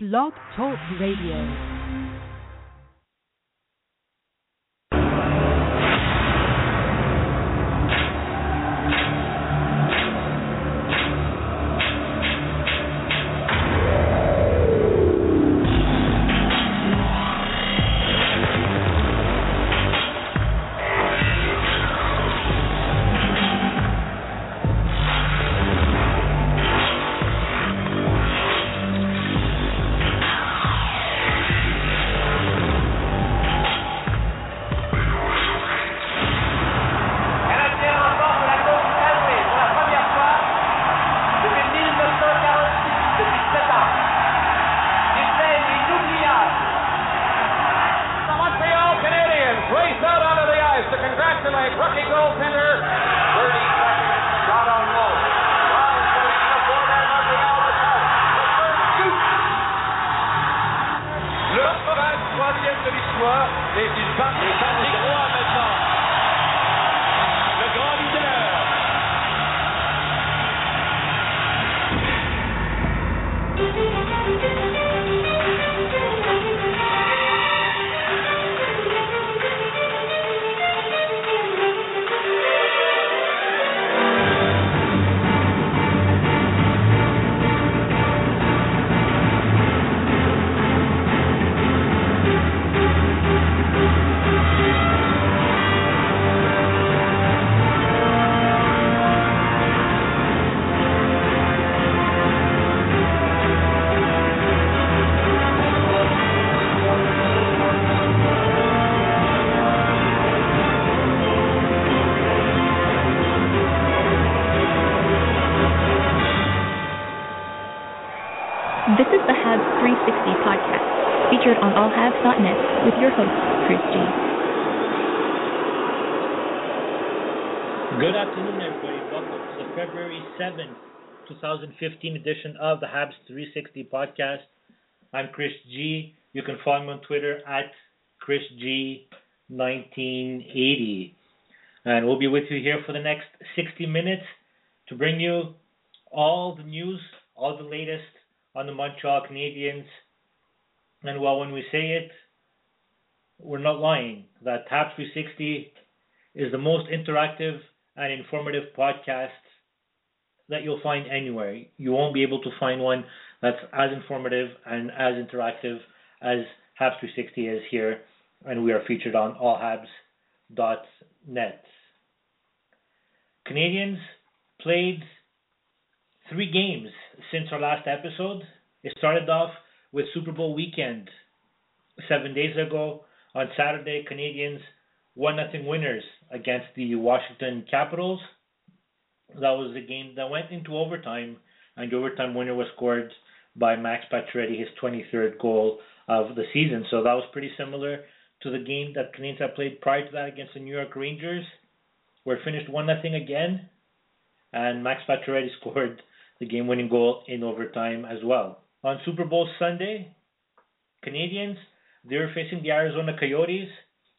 Blog Talk Radio. This is the Habs 360 podcast, featured on allhabs.net with your host, Chris G. Good afternoon, everybody. Welcome to the February 7, 2015 edition of the Habs 360 podcast. I'm Chris G. You can follow me on Twitter at ChrisG1980. And we'll be with you here for the next 60 minutes to bring you all the news, all the latest on the Montreal Canadiens. And well, when we say it, we're not lying. That Habs 360 is the most interactive and informative podcast that you'll find anywhere. You won't be able to find one that's as informative and as interactive as Habs 360 is here, and we are featured on allhabs.net. Canadiens played 3 games since our last episode. It started off with Super Bowl weekend. 7 days ago, on Saturday, Canadiens 1-0 winners against the Washington Capitals. That was a game that went into overtime, and the overtime winner was scored by Max Pacioretty, his 23rd goal of the season. So that was pretty similar to the game that Canadiens had played prior to that against the New York Rangers, where it finished 1-0 again, and Max Pacioretty scored the game-winning goal in overtime as well. On Super Bowl Sunday, Canadiens, they were facing the Arizona Coyotes,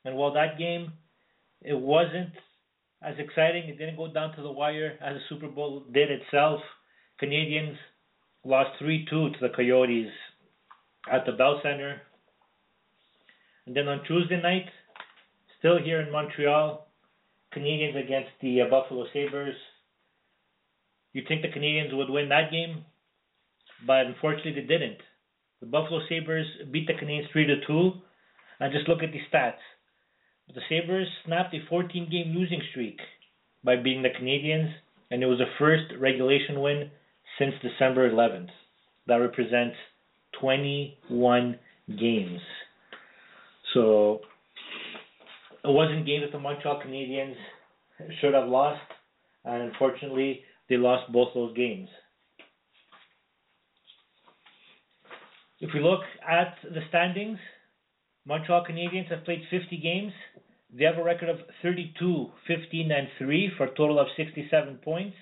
and while that game, it wasn't as exciting, it didn't go down to the wire as the Super Bowl did itself. Canadiens lost 3-2 to the Coyotes at the Bell Center. And then on Tuesday night, still here in Montreal, Canadiens against the Buffalo Sabres. You'd think the Canadiens would win that game, but unfortunately they didn't. The Buffalo Sabres beat the Canadiens 3-2, and just look at the stats. The Sabres snapped a 14-game losing streak by beating the Canadiens, and it was the first regulation win since December 11th. That represents 21 games. So it wasn't a game that the Montreal Canadiens should have lost, and unfortunately they lost both those games. If we look at the standings, Montreal Canadiens have played 50 games. They have a record of 32, 15, and 3 for a total of 67 points.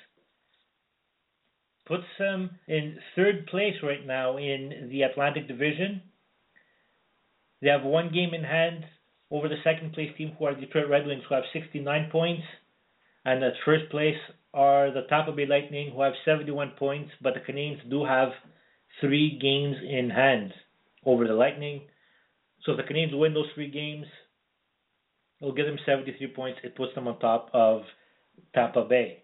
Puts them in third place right now in the Atlantic Division. They have one game in hand over the second-place team, who are the Detroit Red Wings, who have 69 points. And at first place are the Tampa Bay Lightning, who have 71 points, but the Canadiens do have 3 games in hand over the Lightning. So if the Canadiens win those 3 games, it'll give them 73 points. It puts them on top of Tampa Bay.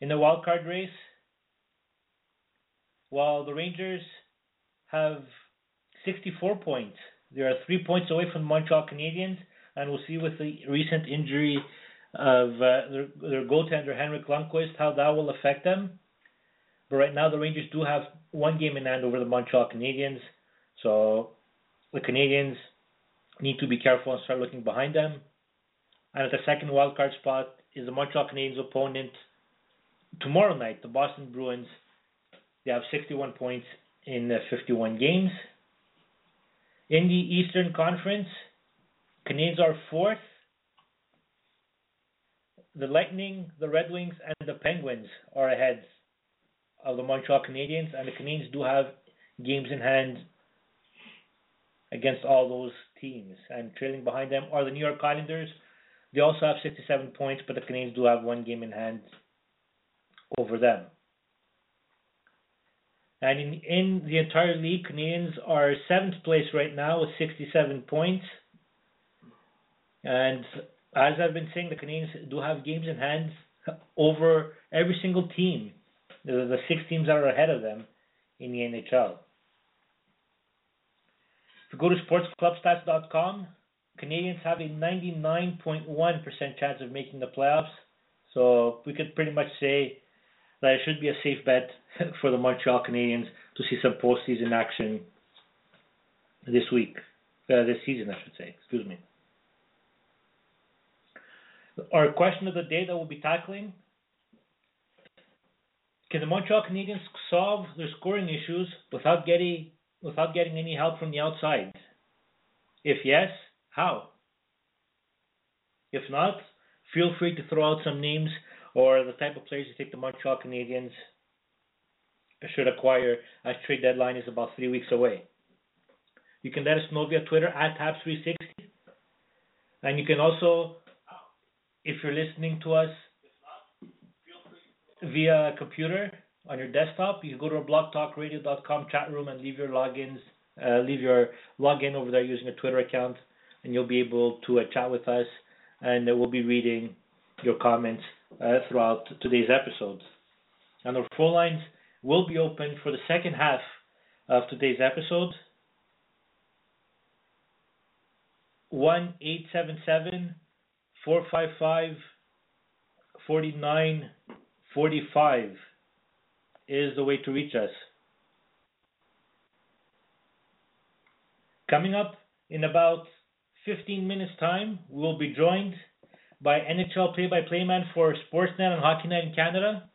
In the wildcard race, while the Rangers have 64 points, they are 3 points away from the Montreal Canadiens, and we'll see with the recent injury of their goaltender, Henrik Lundqvist, how that will affect them. But right now, the Rangers do have 1 game in hand over the Montreal Canadiens, so the Canadiens need to be careful and start looking behind them. And at the second wildcard spot is the Montreal Canadiens' opponent tomorrow night, the Boston Bruins. They have 61 points in 51 games. In the Eastern Conference, Canadiens are 4th. The Lightning, the Red Wings, and the Penguins are ahead of the Montreal Canadiens, and the Canadiens do have games in hand against all those teams. And trailing behind them are the New York Islanders. They also have 67 points, but the Canadiens do have 1 game in hand over them. And in the entire league, Canadiens are 7th place right now with 67 points. And as I've been saying, the Canadiens do have games in hand over every single team. The 6 teams that are ahead of them in the NHL. If you go to sportsclubstats.com, Canadiens have a 99.1% chance of making the playoffs. So we could pretty much say that it should be a safe bet for the Montreal Canadiens to see some postseason action this season. Our question of the day that we'll be tackling: can the Montreal Canadiens solve their scoring issues without getting any help from the outside? If yes, how? If not, feel free to throw out some names or the type of players you think the Montreal Canadiens should acquire, as trade deadline is about 3 weeks away. You can let us know via Twitter at Habs 360, and you can also, if you're listening to us via computer on your desktop, you can go to our blogtalkradio.com chat room and leave your login over there using a Twitter account, and you'll be able to chat with us, and we'll be reading your comments throughout today's episode. And our phone lines will be open for the second half of today's episode. 1-877-455-4945 is the way to reach us. Coming up in about 15 minutes time, we will be joined by NHL play-by-play man for Sportsnet and Hockey Night in Canada,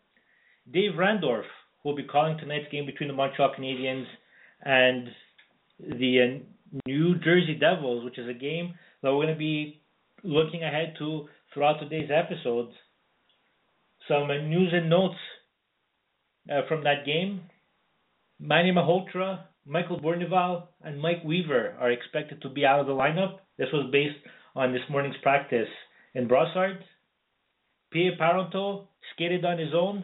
Dave Randorf, who will be calling tonight's game between the Montreal Canadiens and the New Jersey Devils, which is a game that we're going to be looking ahead to throughout today's episodes. Some news and notes from that game. Manny Malhotra, Michael Bourneval, and Mike Weaver are expected to be out of the lineup. This was based on this morning's practice in Brossard. Pierre Parenteau skated on his own.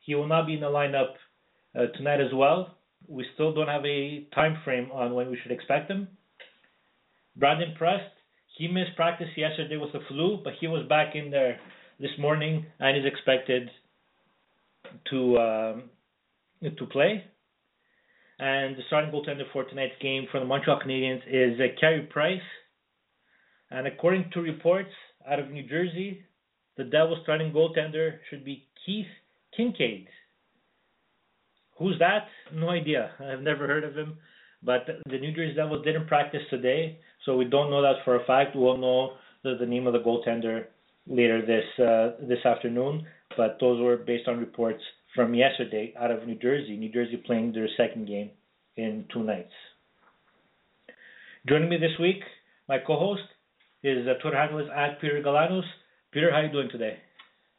He will not be in the lineup tonight as well. We still don't have a time frame on when we should expect him. Brandon Prust, he missed practice yesterday with the flu, but he was back in there this morning and is expected to play. And the starting goaltender for tonight's game for the Montreal Canadiens is Carey Price. And according to reports out of New Jersey, the Devils' starting goaltender should be Keith Kincaid. Who's that? No idea. I've never heard of him. But the New Jersey Devils didn't practice today, so we don't know that for a fact. We'll know the name of the goaltender later this afternoon. But those were based on reports from yesterday out of New Jersey. New Jersey playing their second game in 2 nights. Joining me this week, my co-host, is Twitter handle is at Peter Galanos. Peter, how are you doing today?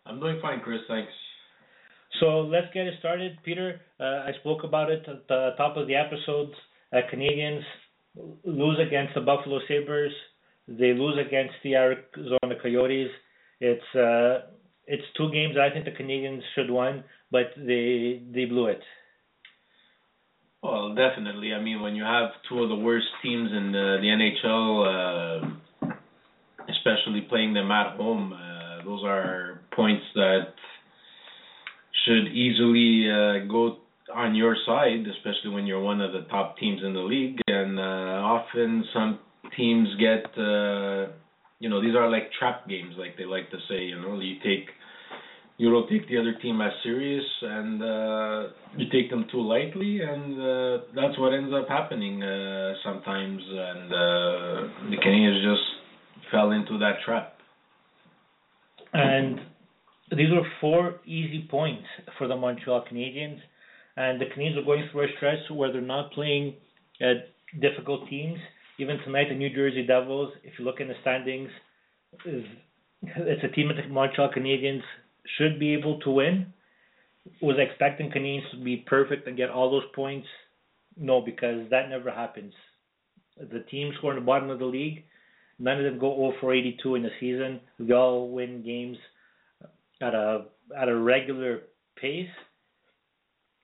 I'm doing fine, Chris. Thanks. So let's get it started. Peter, I spoke about it at the top of the episode. Canadiens lose against the Buffalo Sabres. They lose against the Arizona Coyotes. It's 2 games that I think the Canadiens should win, but they blew it. Well, definitely. I mean, when you have two of the worst teams in the NHL, especially playing them at home, those are points that should easily go on your side, especially when you're one of the top teams in the league. And often some teams get, these are like trap games, like they like to say. You don't take the other team as serious, and you take them too lightly, and that's what ends up happening sometimes. And the Canadiens just fell into that trap. And these were four easy points for the Montreal Canadiens, and the Canadiens are going through a stretch where they're not playing difficult teams. Even tonight, the New Jersey Devils, if you look in the standings, it's a team that the Montreal Canadiens should be able to win. Was expecting Canadiens to be perfect and get all those points. No, because that never happens. The teams who are in the bottom of the league, none of them go 0-for-82 in the season. We all win games at a regular pace.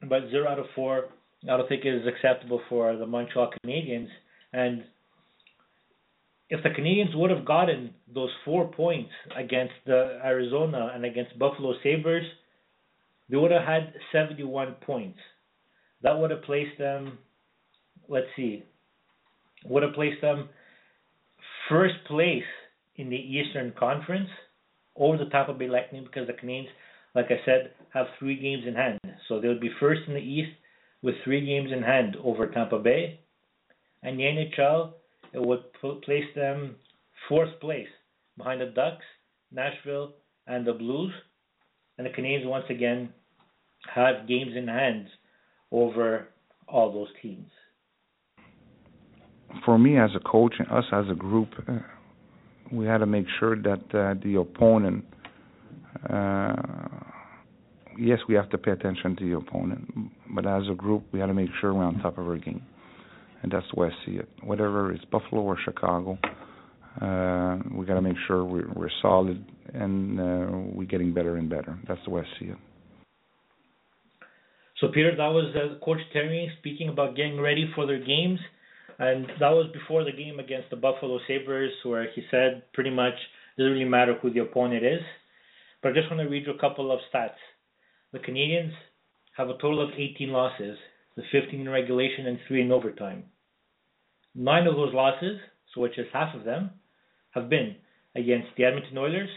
But 0 out of 4, I don't think is acceptable for the Montreal Canadiens. And if the Canadiens would have gotten those 4 points against the Arizona and against Buffalo Sabres, they would have had 71 points. That would have placed them, first place in the Eastern Conference over the Tampa Bay Lightning, because the Canadiens, like I said, have 3 games in hand. So they would be first in the East with 3 games in hand over Tampa Bay. And the NHL, it would place them 4th place behind the Ducks, Nashville, and the Blues. And the Canadiens, once again, have games in hand over all those teams. For me as a coach and us as a group, we had to make sure that the opponent, yes, we have to pay attention to the opponent, but as a group, we had to make sure we're on top of our game. And that's the way I see it. Whether it's Buffalo or Chicago, we got to make sure we're solid and we're getting better and better. That's the way I see it. So, Peter, that was Coach Terry speaking about getting ready for their games. And that was before the game against the Buffalo Sabres, where he said pretty much it doesn't really matter who the opponent is. But I just want to read you a couple of stats. The Canadiens have a total of 18 losses. The 15 in regulation and 3 in overtime. 9 of those losses, so which is half of them, have been against the Edmonton Oilers,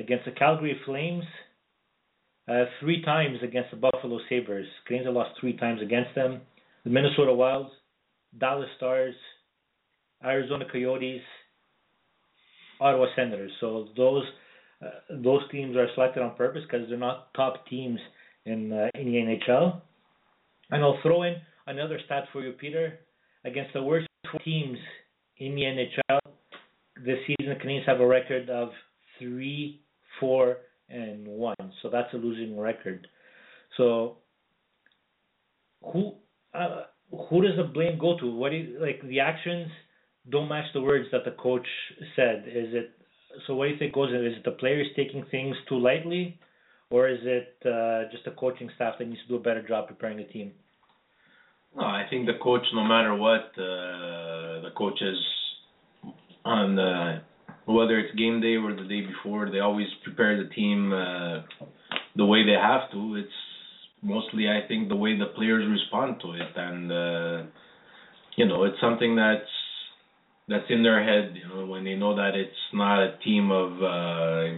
against the Calgary Flames, 3 times against the Buffalo Sabres. Canadiens have lost 3 times against them. The Minnesota Wilds, Dallas Stars, Arizona Coyotes, Ottawa Senators. So those teams are selected on purpose because they're not top teams in the NHL. And I'll throw in another stat for you, Peter. Against the worst 4 teams in the NHL this season, the Canadiens have a record of 3-4-1. So that's a losing record. So who does the blame go to? What do you, like the actions don't match the words that the coach said. So what do you think goes in? Is it the players taking things too lightly? Or is it just the coaching staff that needs to do a better job preparing the team? No, I think the coach, no matter what, the coaches, on whether it's game day or the day before, they always prepare the team the way they have to. It's mostly, I think, the way the players respond to it. And, it's something that's in their head, when they know that it's not a team of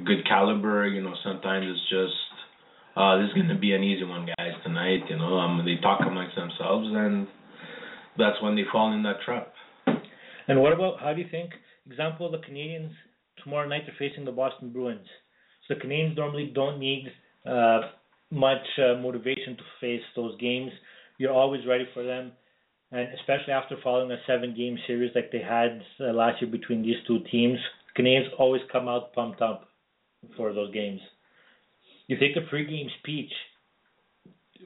good caliber, sometimes it's just, this is going to be an easy one, guys, tonight, they talk amongst themselves, and that's when they fall in that trap. And what about, how do you think, example, the Canadiens, tomorrow night they're facing the Boston Bruins. So the Canadiens normally don't need much motivation to face those games. You're always ready for them. And especially after following a 7-game series like they had last year between these two teams, Canadiens always come out pumped up for those games. You think the pre-game speech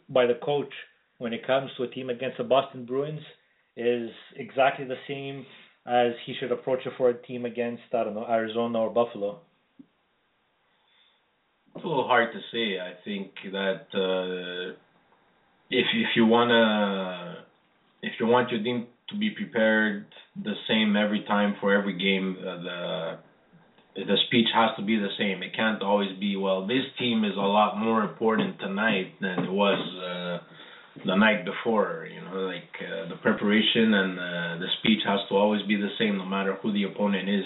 by the coach when it comes to a team against the Boston Bruins is exactly the same as he should approach it for a team against, I don't know, Arizona or Buffalo? It's a little hard to say. I think that if you want to you want your team to be prepared the same every time for every game, the speech has to be the same. It can't always be, well, this team is a lot more important tonight than it was the night before. You know, like the preparation and the speech has to always be the same, no matter who the opponent is,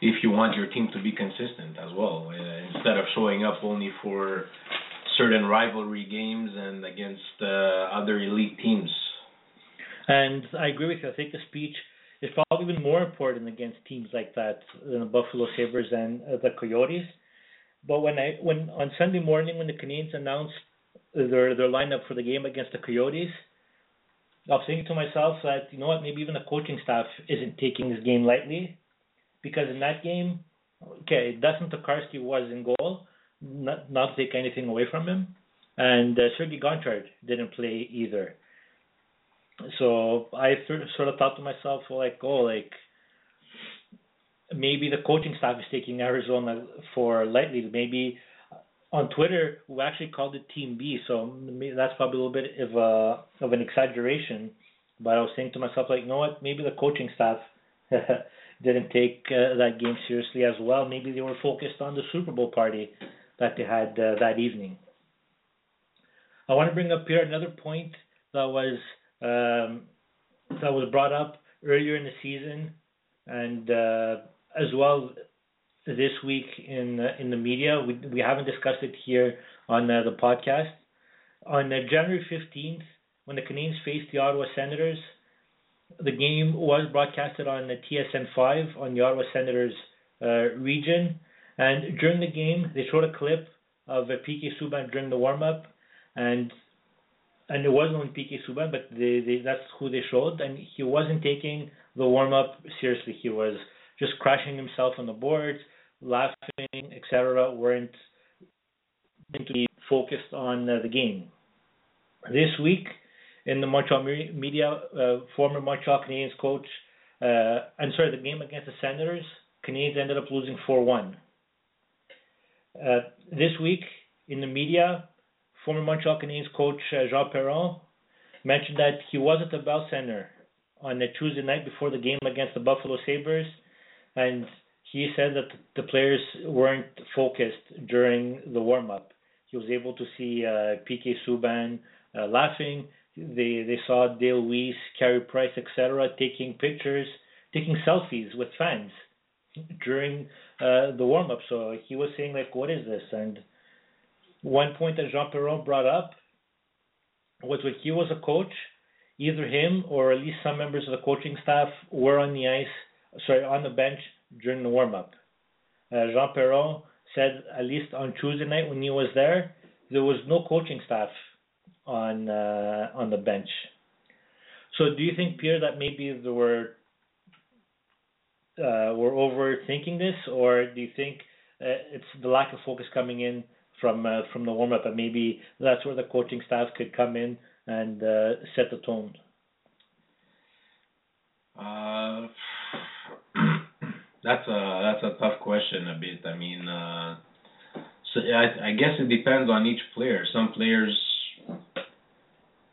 if you want your team to be consistent as well, instead of showing up only for certain rivalry games and against other elite teams. And I agree with you. I think the speech is probably even more important against teams like that, than the Buffalo Sabres and the Coyotes. But when on Sunday morning when the Canadiens announced their lineup for the game against the Coyotes, I was thinking to myself that, you know what, maybe even the coaching staff isn't taking this game lightly, because in that game, okay, Dustin Tokarski was in goal, not to take anything away from him, and Sergei Gonchar didn't play either. So I sort of thought to myself, like, oh, like, maybe the coaching staff is taking Arizona for lightly. Maybe on Twitter, we actually called it Team B, so maybe that's probably a little bit of an exaggeration. But I was saying to myself, like, you know what, maybe the coaching staff didn't take that game seriously as well. Maybe they were focused on the Super Bowl party that they had that evening. I want to bring up here another point that was brought up earlier in the season, and as well this week in the media. We haven't discussed it here on the podcast. On January 15th, when the Canadiens faced the Ottawa Senators, the game was broadcasted on TSN 5 on the Ottawa Senators region, and during the game they showed a clip of P.K. Subban during the warm up, and it wasn't only P.K. Subban, but that's who they showed. And he wasn't taking the warm-up seriously. He was just crashing himself on the boards, laughing, etc. Weren't focused on the game. This week, in the Montreal media, former Montreal Canadiens coach, the game against the Senators, Canadiens ended up losing 4-1. This week, in the media, former Montreal Canadiens coach Jean Perron mentioned that he was at the Bell Center on a Tuesday night before the game against the Buffalo Sabres, and he said that the players weren't focused during the warm-up. He was able to see P.K. Subban laughing. They saw Dale Weise, Carey Price, etc., taking pictures, taking selfies with fans during the warm-up. So he was saying, like, what is this? And one point that Jean Perron brought up was when he was a coach, either him or at least some members of the coaching staff were on the bench during the warm-up. Jean Perron said at least on Tuesday night when he was there was no coaching staff on the bench. So do you think, Pierre, that maybe they were overthinking this, or do you think it's the lack of focus coming in from the warm-up, and maybe that's where the coaching staff could come in and set the tone? That's a tough question a bit. I mean, I guess it depends on each player. Some players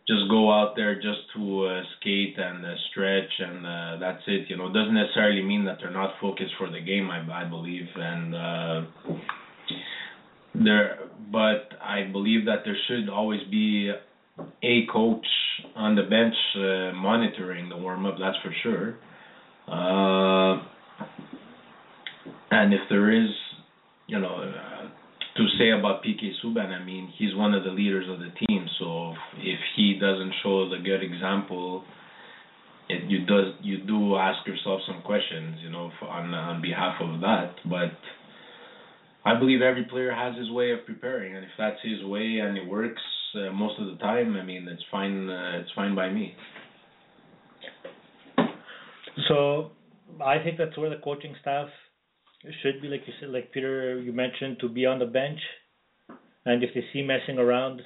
just go out there just to skate and stretch, and that's it. You know, doesn't necessarily mean that they're not focused for the game, I believe, and but I believe that there should always be a coach on the bench monitoring the warm-up, that's for sure. And if there is, you know, to say about P.K. Subban, I mean, he's one of the leaders of the team, so if he doesn't show the good example, you do ask yourself some questions, you know, on behalf of that, but I believe every player has his way of preparing, and if that's his way and it works most of the time, I mean, it's fine. It's fine by me. So I think that's where the coaching staff should be, like you said, like Peter, you mentioned, to be on the bench, and if they see messing around,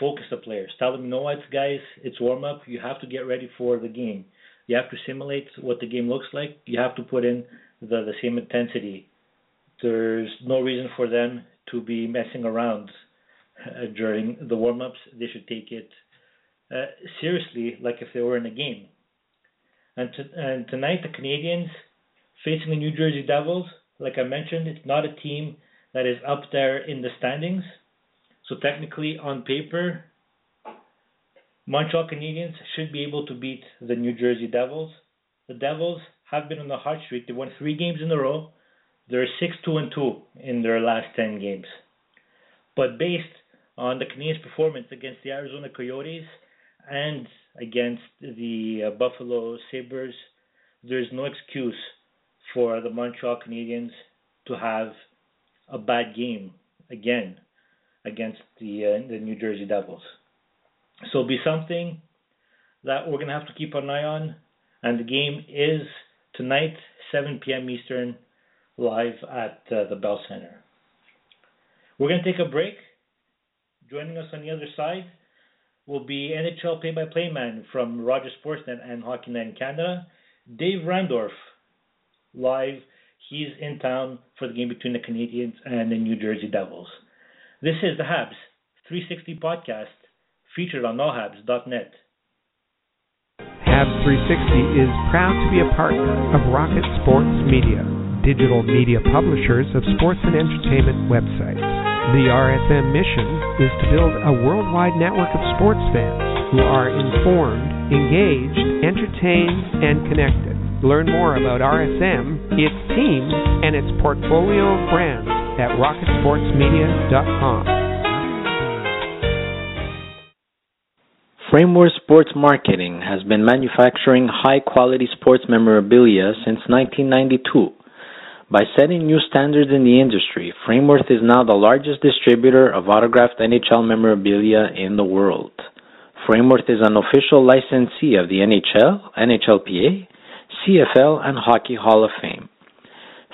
focus the players. Tell them, you know what, guys, it's warm up. You have to get ready for the game. You have to simulate what the game looks like. You have to put in the same intensity. There's no reason for them to be messing around during the warm-ups. They should take it seriously like if they were in a game. And tonight, the Canadiens facing the New Jersey Devils, like I mentioned, it's not a team that is up there in the standings. So technically, on paper, Montreal Canadiens should be able to beat the New Jersey Devils. The Devils have been on a hot streak. They won 3 games in a row. They're 6-2-2 in their last 10 games. But based on the Canadiens' performance against the Arizona Coyotes and against the Buffalo Sabres, there's no excuse for the Montreal Canadiens to have a bad game again against the New Jersey Devils. So it'll be something that we're going to have to keep an eye on. And the game is tonight, 7 p.m. Eastern, live at the Bell Center. We're going to take a break. Joining us on the other side will be NHL play-by-play man from Rogers Sportsnet and Hockey Night in Canada, Dave Randorf, live. He's in town for the game between the Canadiens and the New Jersey Devils. This is the Habs 360 podcast, featured on allhabs.net. Habs 360 is proud to be a partner of Rocket Sports Media, digital media publishers of sports and entertainment websites. The RSM mission is to build a worldwide network of sports fans who are informed, engaged, entertained, and connected. Learn more about RSM, its team, and its portfolio of brands at rocketsportsmedia.com. Frameworth Sports Marketing has been manufacturing high-quality sports memorabilia since 1992. By setting new standards in the industry, Frameworth is now the largest distributor of autographed NHL memorabilia in the world. Frameworth is an official licensee of the NHL, NHLPA, CFL, and Hockey Hall of Fame.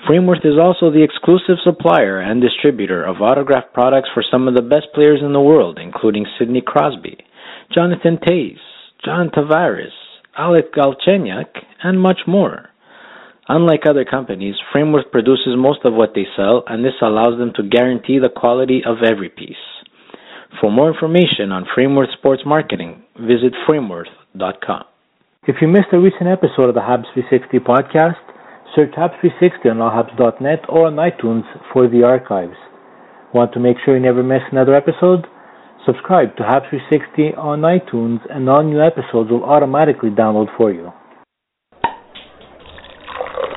Frameworth is also the exclusive supplier and distributor of autographed products for some of the best players in the world, including Sidney Crosby, Jonathan Taze, John Tavares, Alex Galchenyuk, and much more. Unlike other companies, Frameworth produces most of what they sell, and this allows them to guarantee the quality of every piece. For more information on Frameworth Sports Marketing, visit frameworth.com. If you missed a recent episode of the Habs 360 podcast, search Habs 360 on allhabs.net or on iTunes for the archives. Want to make sure you never miss another episode? Subscribe to Habs 360 on iTunes, and all new episodes will automatically download for you.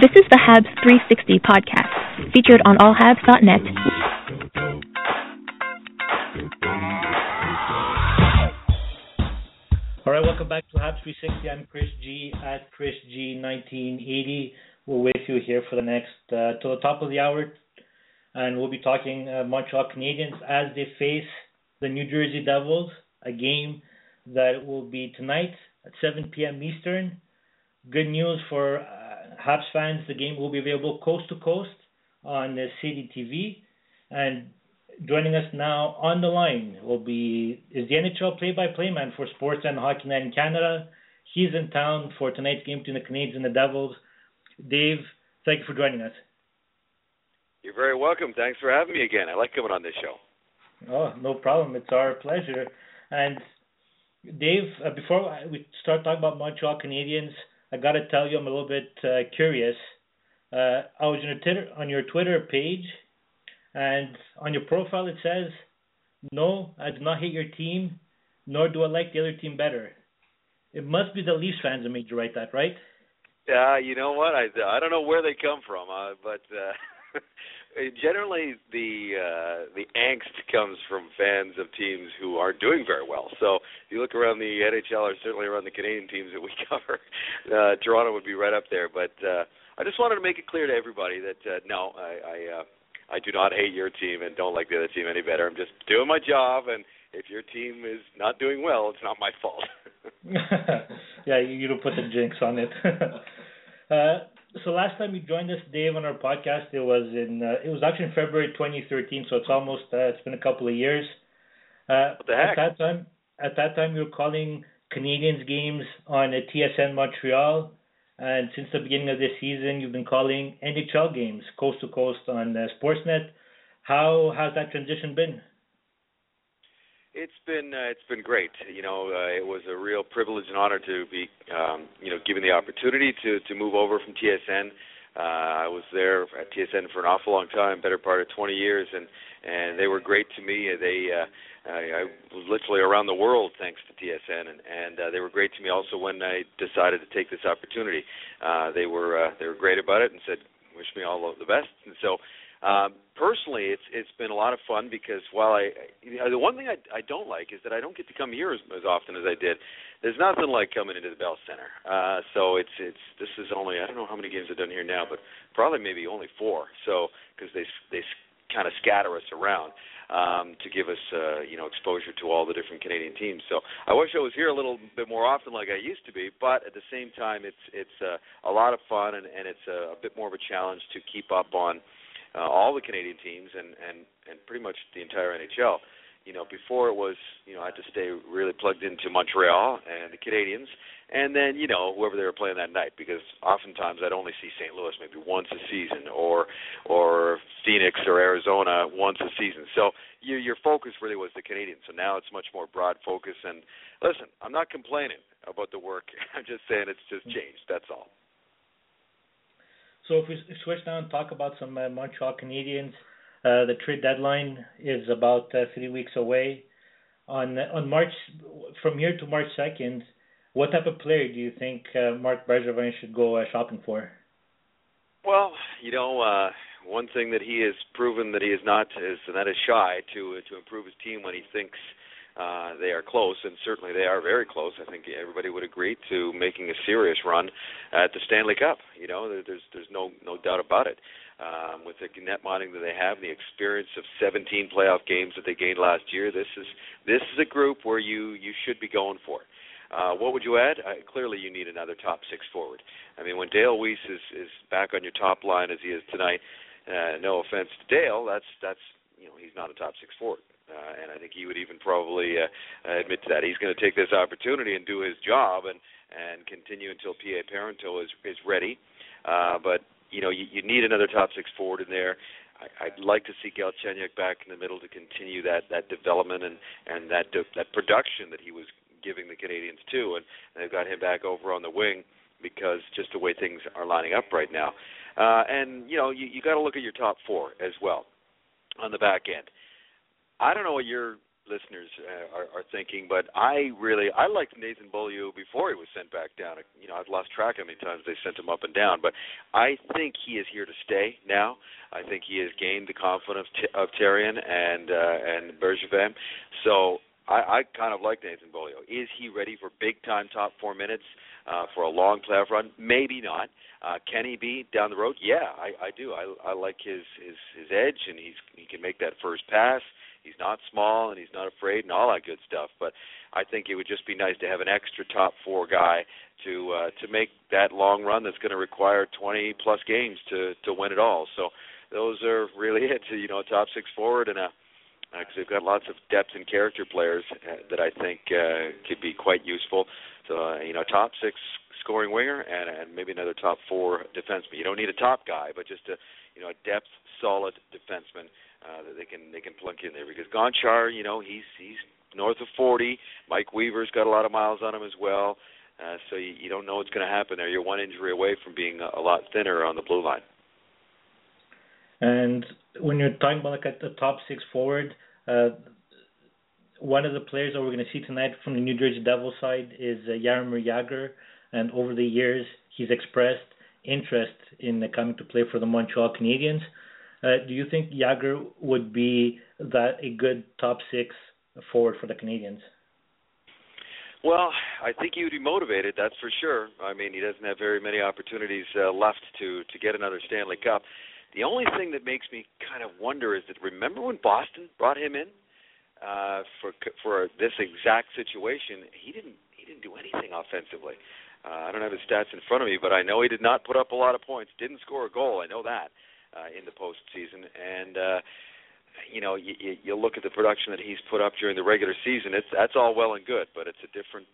This is the Habs 360 podcast, featured on allhabs.net. All right, welcome back to Habs 360. I'm Chris G at Chris G 1980. We're with you here for the next till the top of the hour, and we'll be talking Montreal Canadiens as they face the New Jersey Devils, a game that will be tonight at 7 p.m. Eastern. Good news for Habs fans: the game will be available coast to coast on City TV. And joining us now on the line is the NHL play-by-play man for Sports and Hockey Night in Canada. He's in town for tonight's game between the Canadiens and the Devils. Dave, thank you for joining us. You're very welcome. Thanks for having me again. I like coming on this show. Oh, no problem. It's our pleasure. And Dave, before we start talking about Montreal Canadiens, I got to tell you I'm a little bit curious. I was on your Twitter page, and on your profile it says, "No, I do not hate your team, nor do I like the other team better." It must be the Leafs fans that made you write that, right? Yeah, you know what? I don't know where they come from, but generally the angst comes from fans of teams who aren't doing very well. So if you look around the NHL, or certainly around the Canadian teams that we cover, Toronto would be right up there. But I just wanted to make it clear to everybody that, no, I do not hate your team and don't like the other team any better. I'm just doing my job, and if your team is not doing well, it's not my fault. Yeah, you don't put the jinx on it. So last time you joined us, Dave, on our podcast, it was actually in February 2013, so it's almost it's been a couple of years. What the heck? At that time, you were calling Canadiens games on TSN Montreal, and since the beginning of this season, you've been calling NHL games coast to coast on Sportsnet. How has that transition been? It's been great. You know, it was a real privilege and honor to be, given the opportunity to move over from TSN. I was there at TSN for an awful long time, better part of 20 years, and they were great to me. I was literally around the world thanks to TSN, and they were great to me also when I decided to take this opportunity. They were great about it and said, wish me all the best. And so, personally, it's been a lot of fun because while the one thing I don't like is that I don't get to come here as often as I did. There's nothing like coming into the Bell Center. So this is only, I don't know how many games I've done here now, but probably maybe only 4. So because they kind of scatter us around to give us exposure to all the different Canadian teams. So I wish I was here a little bit more often like I used to be, but at the same time, it's a lot of fun and it's a bit more of a challenge to keep up on. All the Canadian teams and pretty much the entire NHL. You know, before it was, I had to stay really plugged into Montreal and the Canadiens and then, whoever they were playing that night because oftentimes I'd only see St. Louis maybe once a season or Phoenix or Arizona once a season. So your focus really was the Canadiens. So now it's much more broad focus. And listen, I'm not complaining about the work. I'm just saying it's just changed. That's all. So if we switch now and talk about some Montreal Canadiens, the trade deadline is about 3 weeks away. On March, from here to March 2nd, what type of player do you think Marc Bergevin should go shopping for? Well, one thing that he has proven that he is not is that is shy to improve his team when he thinks they are close, and certainly they are very close. I think everybody would agree to making a serious run at the Stanley Cup. There's no doubt about it. With the net mining that they have, the experience of 17 playoff games that they gained last year, this is a group where you should be going for it. What would you add? Clearly, you need another top 6 forward. I mean, when Dale Weise is back on your top line as he is tonight, no offense to Dale, that's he's not a top 6 forward. And I think he would even probably admit to that. He's going to take this opportunity and do his job and continue until P.A. Parenteau is ready. But, you need another top 6 forward in there. I'd like to see Galchenyuk back in the middle to continue that development and that production that he was giving the Canadiens too. And they've got him back over on the wing because just the way things are lining up right now. You got to look at your top 4 as well on the back end. I don't know what your listeners are thinking, but I liked Nathan Beaulieu before he was sent back down. I've lost track how many times they sent him up and down, but I think he is here to stay now. I think he has gained the confidence of Therrien and Bergevin. So I kind of like Nathan Beaulieu. Is he ready for big-time top 4 minutes for a long playoff run? Maybe not. Can he be down the road? Yeah, I do. I like his edge, and he can make that first pass. He's not small, and he's not afraid, and all that good stuff. But I think it would just be nice to have an extra top 4 guy to make that long run that's going to require 20-plus games to win it all. So those are really it, a top 6 forward and a because they've got lots of depth and character players that I think could be quite useful. So, top 6 scoring winger and maybe another top 4 defenseman. You don't need a top guy, but just a depth, solid defenseman that they can plunk in there. Because Gonchar, he's north of 40. Mike Weaver's got a lot of miles on him as well. So you don't know what's going to happen there. You're one injury away from being a lot thinner on the blue line. And when you're talking about at the top 6 forward, one of the players that we're going to see tonight from the New Jersey Devils side is Jaromir Jagr, and over the years he's expressed interest in coming to play for the Montreal Canadiens. Do you think Jagr would be a good top 6 forward for the Canadiens? Well, I think he would be motivated, that's for sure. I mean, he doesn't have very many opportunities left to get another Stanley Cup. The only thing that makes me kind of wonder is that remember when Boston brought him in for this exact situation? He didn't do anything offensively. I don't have his stats in front of me, but I know he did not put up a lot of points, didn't score a goal. I know that in the postseason. And, you know, you look at the production that he's put up during the regular season. That's all well and good, but it's a different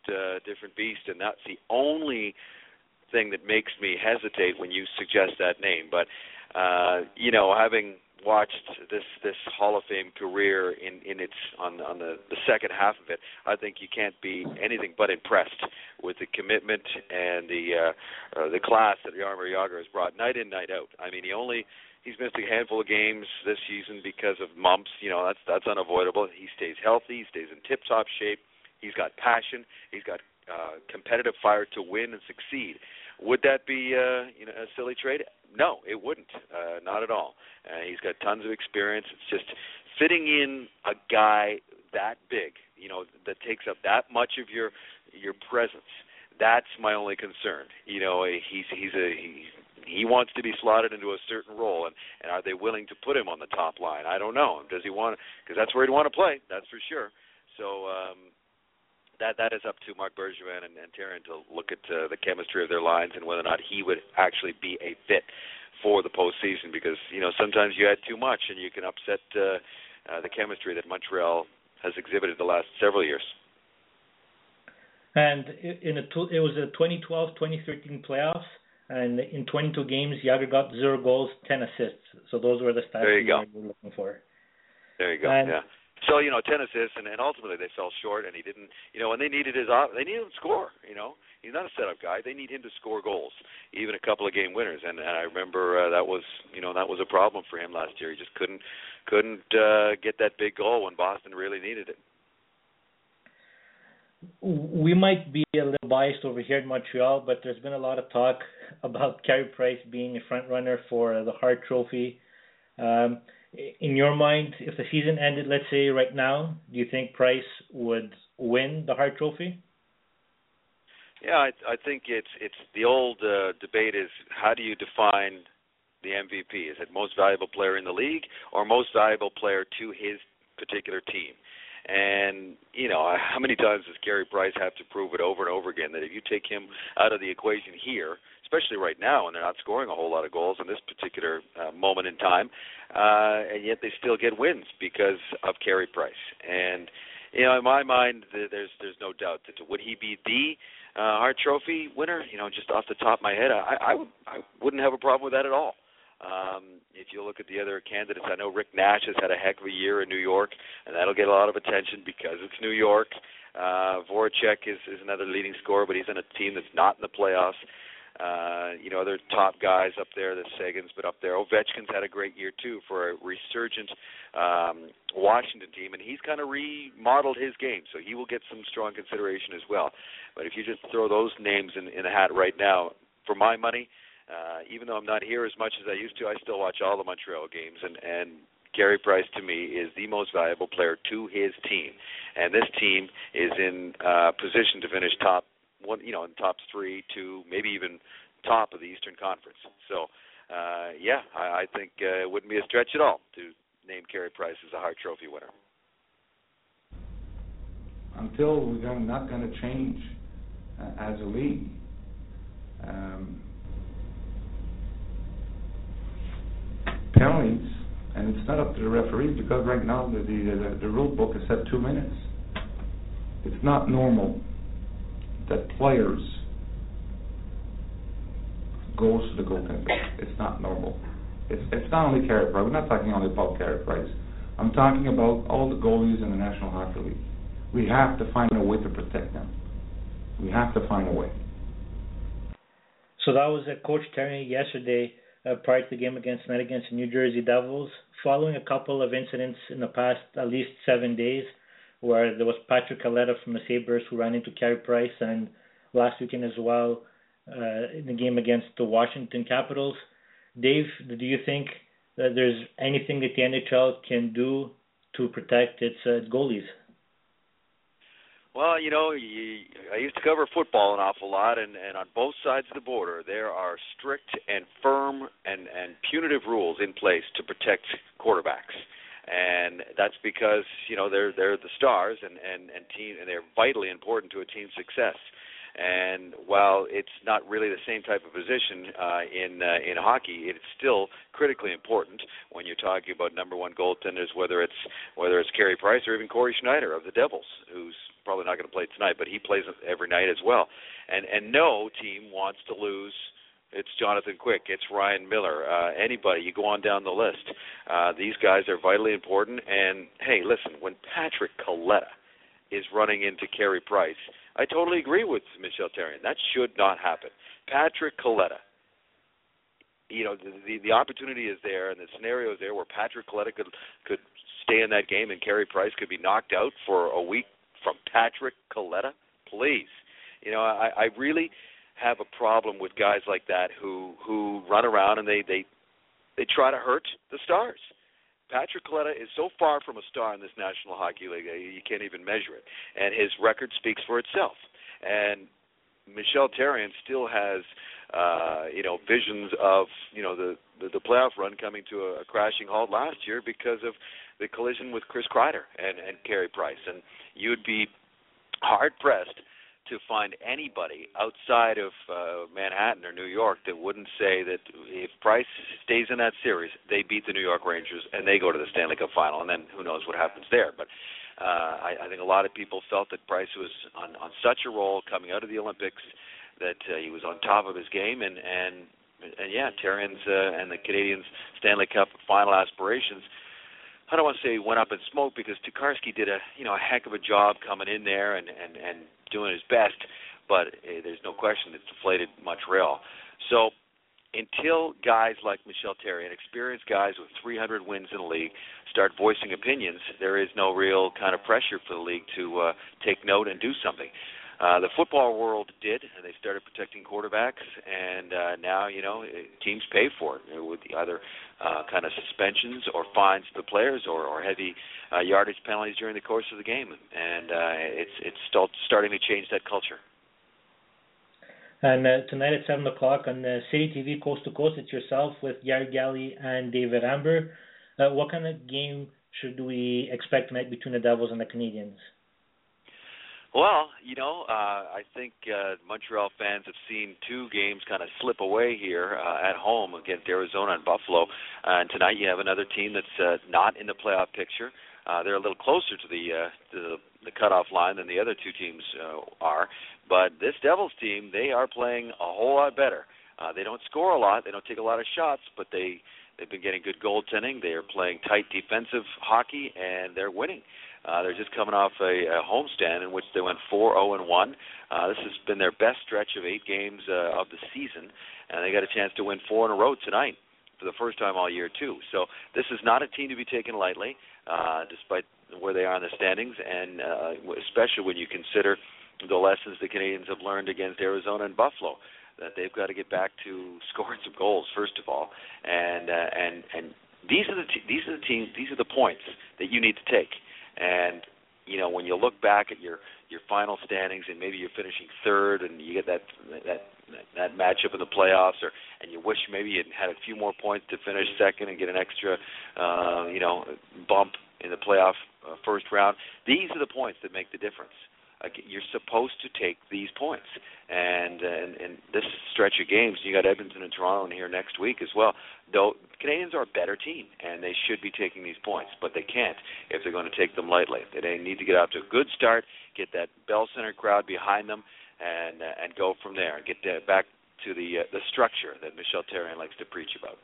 beast, and that's the only thing that makes me hesitate when you suggest that name. But, you know, having watched this Hall of Fame career on the second half of it, I think you can't be anything but impressed with the commitment and the class that Jaromir Jagr has brought night in, night out. I mean, he's missed a handful of games this season because of mumps. You know, that's unavoidable. He stays healthy. He stays in tip-top shape. He's got passion. He's got competitive fire to win and succeed. Would that be a silly trade? No, it wouldn't. Not at all. He's got tons of experience. It's just fitting in a guy that big, you know, that takes up that much of your presence. That's my only concern. You know, he wants to be slotted into a certain role, and are they willing to put him on the top line? I don't know. Does he want? Because that's where he'd want to play. That's for sure. So. That is up to Marc Bergevin and Terran to look at the chemistry of their lines and whether or not he would actually be a fit for the postseason, because, you know, sometimes you add too much and you can upset the chemistry that Montreal has exhibited the last several years. And it was a 2012-2013 playoffs, and in 22 games, Jagr got 0 goals, 10 assists. So those were the stats we were looking for. There you go, and, yeah. So, you know, 10 assists, and ultimately they fell short, and he didn't, you know, and they needed him to score, you know. He's not a setup guy. They need him to score goals, even a couple of game winners. And I remember that was a problem for him last year. He just couldn't get that big goal when Boston really needed it. We might be a little biased over here in Montreal, but there's been a lot of talk about Carey Price being a front-runner for the Hart Trophy. In your mind, if the season ended, let's say right now, do you think Price would win the Hart Trophy? Yeah, I think it's the old debate is how do you define the MVP? Is it most valuable player in the league or most valuable player to his particular team? And, you know, how many times does Carey Price have to prove it over and over again that if you take him out of the equation here, especially right now when they're not scoring a whole lot of goals in this particular moment in time, and yet they still get wins because of Carey Price. And, you know, in my mind, there's no doubt that would he be the Hart Trophy winner? You know, just off the top of my head, I wouldn't have a problem with that at all. If you look at the other candidates, I know Rick Nash has had a heck of a year in New York, and that'll get a lot of attention because it's New York. Voracek is another leading scorer, but he's on a team that's not in the playoffs. You know, other top guys up there, the Sagan's been up there. Ovechkin's had a great year, too, for a resurgent Washington team, and he's kind of remodeled his game, so he will get some strong consideration as well. But if you just throw those names in the hat right now, for my money, even though I'm not here as much as I used to, I still watch all the Montreal games, and Carey Price, to me, is the most valuable player to his team. And this team is in position to finish top one, you know, in top 3, 2, maybe even top of the Eastern Conference. So, I think it wouldn't be a stretch at all to name Carey Price as a Hart Trophy winner. Until we're not going to change as a league. Penalties, and it's not up to the referees because right now the rule book has set 2 minutes. It's not normal that players goes to the goaltender. It's not normal. It's not only Carey Price. We're not talking only about Carey Price. I'm talking about all the goalies in the National Hockey League. We have to find a way to protect them. We have to find a way. So that was Coach Terry yesterday. Prior to the game against tonight against the New Jersey Devils, following a couple of incidents in the past at least 7 days, where there was Patrick Kaleta from the Sabres who ran into Carey Price, and last weekend as well in the game against the Washington Capitals. Dave, do you think that there's anything that the NHL can do to protect its goalies? Well, you know, I used to cover football an awful lot, and on both sides of the border, there are strict and firm and punitive rules in place to protect quarterbacks. And that's because, you know, they're the stars and they're vitally important to a team's success. And while it's not really the same type of position in hockey, it's still critically important when you're talking about number one goaltenders, whether it's Carey Price or even Corey Schneider of the Devils, who's probably not going to play tonight, but he plays every night as well. And no team wants to lose. It's Jonathan Quick. It's Ryan Miller. Anybody, you go on down the list. These guys are vitally important. And, hey, listen, when Patrick Kaleta is running into Carey Price, I totally agree with Michel Therrien. That should not happen. Patrick Kaleta, you know, the opportunity is there and the scenario is there where Patrick Kaleta could stay in that game and Carey Price could be knocked out for a week from Patrick Kaleta. Please. You know, I really have a problem with guys like that who run around and they try to hurt the stars. Patrick Kaleta is so far from a star in this National Hockey League, you can't even measure it. And his record speaks for itself. And Michel Therrien still has, visions of, the playoff run coming to a crashing halt last year because of the collision with Chris Kreider and Carey Price. And you'd be hard-pressed to find anybody outside of Manhattan or New York that wouldn't say that if Price stays in that series, they beat the New York Rangers and they go to the Stanley Cup final, and then who knows what happens there. But I think a lot of people felt that Price was on such a roll coming out of the Olympics that he was on top of his game, and yeah, Therrien's and the Canadiens' Stanley Cup final aspirations, I don't want to say went up in smoke, because Tokarski did a heck of a job coming in there and doing his best, but there's no question it's deflated Montreal. So until guys like Michel Therrien, experienced guys with 300 wins in the league, start voicing opinions, there is no real kind of pressure for the league to take note and do something. The football world did, and they started protecting quarterbacks, and now, teams pay for it with either kind of suspensions or fines to the players or heavy yardage penalties during the course of the game, and it's starting to change that culture. And tonight at 7 o'clock on City TV Coast to Coast, it's yourself with Yair Galli and David Amber. What kind of game should we expect tonight between the Devils and the Canadiens? Well, I think Montreal fans have seen two games kind of slip away here at home against Arizona and Buffalo. And tonight you have another team that's not in the playoff picture. They're a little closer to the cutoff line than the other two teams are. But this Devils team, they are playing a whole lot better. They don't score a lot. They don't take a lot of shots, but they've been getting good goaltending. They are playing tight defensive hockey, and they're winning. They're just coming off a homestand in which they went 4-0-1. This has been their best stretch of 8 games of the season, and they got a chance to win 4 in a row tonight for the first time all year, too. So this is not a team to be taken lightly, despite where they are in the standings, and especially when you consider the lessons the Canadiens have learned against Arizona and Buffalo, that they've got to get back to scoring some goals, first of all. And these are the points that you need to take. And, when you look back at your final standings and maybe you're finishing third and you get that matchup in the playoffs and you wish maybe you had a few more points to finish second and get an extra, bump in the playoff first round, these are the points that make the difference. You're supposed to take these points. And this stretch of games, you got Edmonton and Toronto in here next week as well. Though Canadiens are a better team, and they should be taking these points, but they can't if they're going to take them lightly. They need to get out to a good start, get that Bell Center crowd behind them, and go from there and get back to the structure that Michel Therrien likes to preach about.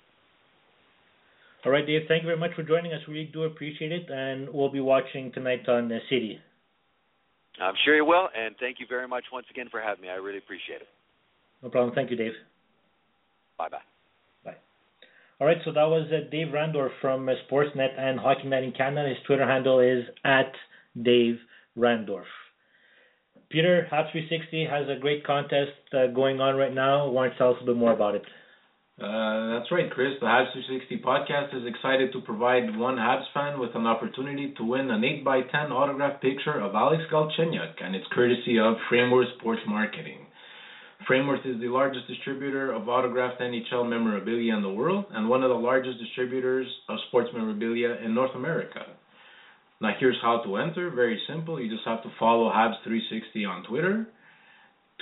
All right, Dave, thank you very much for joining us. We really do appreciate it, and we'll be watching tonight on the City. I'm sure you will, and thank you very much once again for having me. I really appreciate it. No problem. Thank you, Dave. Bye-bye. Bye. All right, so that was Dave Randorf from Sportsnet and Hockey Night in Canada. His Twitter handle is @DaveRandorf. Peter, Habs 360 has a great contest going on right now. Why don't you tell us a bit more about it? That's right, Chris. The Habs 360 podcast is excited to provide one Habs fan with an opportunity to win an 8x10 autographed picture of Alex Galchenyuk, and it's courtesy of Frameworth Sports Marketing. Frameworth is the largest distributor of autographed NHL memorabilia in the world and one of the largest distributors of sports memorabilia in North America. Now, here's how to enter. Very simple. You just have to follow Habs 360 on Twitter.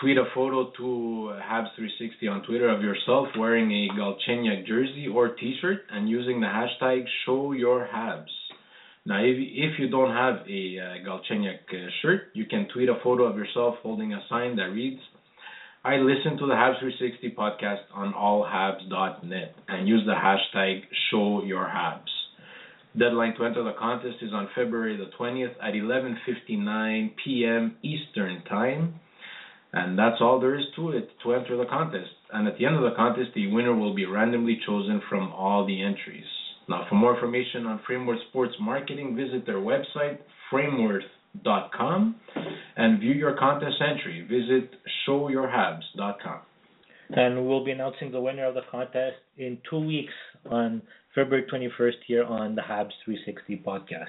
Tweet a photo to Habs360 on Twitter of yourself wearing a Galchenyuk jersey or T-shirt and using the hashtag #ShowYourHabs. Now, if you don't have a Galchenyuk shirt, you can tweet a photo of yourself holding a sign that reads, "I listen to the Habs360 podcast on allhabs.net," and use the hashtag #ShowYourHabs. Deadline to enter the contest is on February the 20th at 11:59 p.m. Eastern Time. And that's all there is to it to enter the contest. And at the end of the contest, the winner will be randomly chosen from all the entries. Now, for more information on Frameworth Sports Marketing, visit their website, frameworth.com, and view your contest entry. Visit showyourhabs.com. And we'll be announcing the winner of the contest in 2 weeks on February 21st here on the Habs 360 podcast.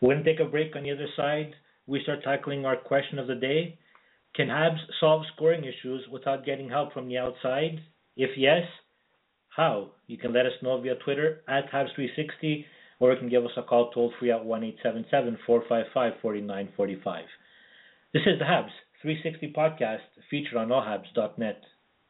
We're going to take a break. On the other side, we start tackling our question of the day. Can Habs solve scoring issues without getting help from the outside? If yes, how? You can let us know via Twitter at Habs360, or you can give us a call toll-free at 1-877-455-4945. This is the Habs 360 podcast, featured on allhabs.net.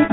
It's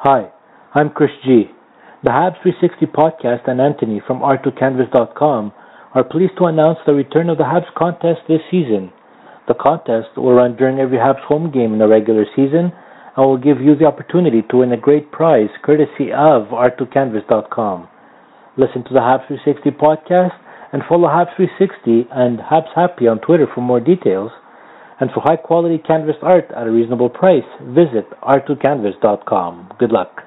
Hi, I'm Chris G. The Habs 360 podcast and Anthony from r2canvas.com are pleased to announce the return of the Habs contest this season. The contest will run during every Habs home game in the regular season and will give you the opportunity to win a great prize courtesy of r2canvas.com. Listen to the Habs 360 podcast and follow Habs 360 and Habs Happy on Twitter for more details. And for high-quality canvas art at a reasonable price, visit r2canvas.com. Good luck.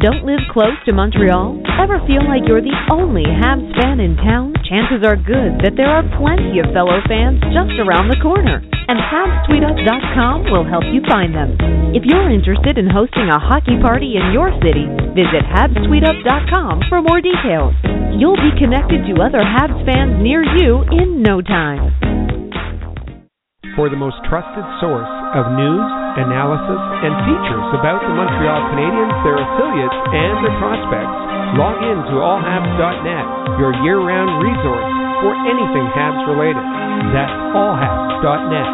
Don't live close to Montreal? Ever feel like you're the only Habs fan in town? Chances are good that there are plenty of fellow fans just around the corner, and HabsTweetUp.com will help you find them. If you're interested in hosting a hockey party in your city, visit HabsTweetUp.com for more details. You'll be connected to other Habs fans near you in no time. For the most trusted source of news, analysis, and features about the Montreal Canadiens, their affiliates, and their prospects, log in to allhabs.net, your year-round resource for anything Habs-related. That's allhabs.net.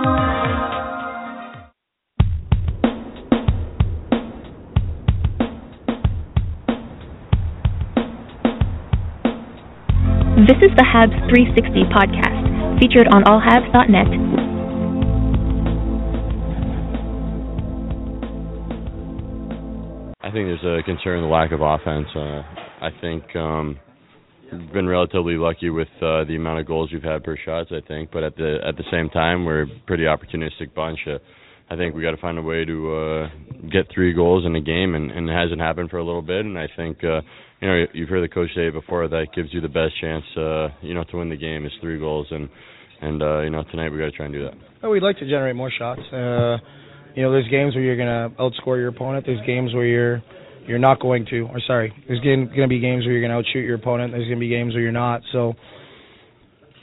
This is the Habs 360 podcast, featured on allhabs.net. I think there's a concern, the lack of offense. I think we've been relatively lucky with the amount of goals we've had per shots, I think. But at the same time, we're a pretty opportunistic bunch. I think we got to find a way to get 3 goals in a game, and it hasn't happened for a little bit. And I think you've heard the coach say before that gives you the best chance to win the game is 3 goals, and tonight we got to try and do that. Well, we'd like to generate more shots. There's games where you're going to outscore your opponent. There's games where you're not going to. Or sorry, there's going to be games where you're going to outshoot your opponent. There's going to be games where you're not. So,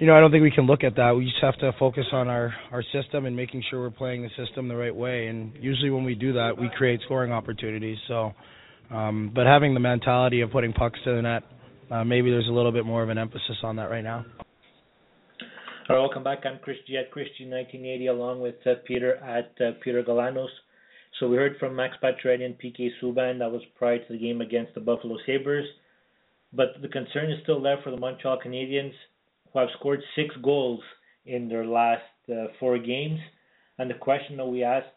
I don't think we can look at that. We just have to focus on our system and making sure we're playing the system the right way. And usually when we do that, we create scoring opportunities. So, but having the mentality of putting pucks to the net, maybe there's a little bit more of an emphasis on that right now. All right, welcome back. I'm Chris G at Chris G 1980, along with Peter at Peter Galanos. So we heard from Max Pacioretty and P.K. Subban. That was prior to the game against the Buffalo Sabres. But the concern is still there for the Montreal Canadiens, who have scored 6 goals in their last 4 games. And the question that we asked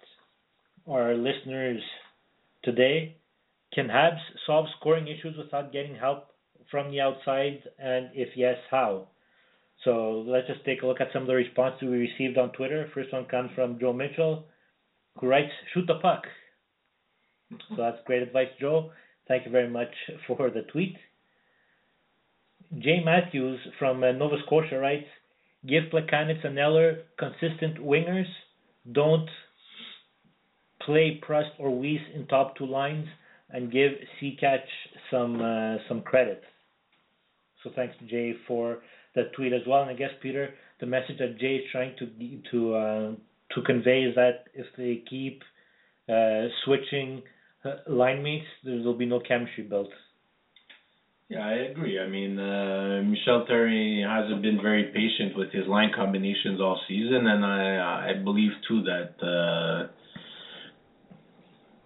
our listeners today, can Habs solve scoring issues without getting help from the outside? And if yes, how? So let's just take a look at some of the responses we received on Twitter. First one comes from Joe Mitchell, who writes, shoot the puck. So that's great advice, Joe. Thank you very much for the tweet. Jay Matthews from Nova Scotia writes, give Plekanec and Eller consistent wingers. Don't play Prust or Weise in top 2 lines, and give Seacatch some credit. So thanks to Jay for that tweet as well. And I guess, Peter, the message that Jay is trying to convey is that if they keep switching line mates, there will be no chemistry built. Yeah, I agree. I mean, Michel Therrien hasn't been very patient with his line combinations all season, and I believe, too, that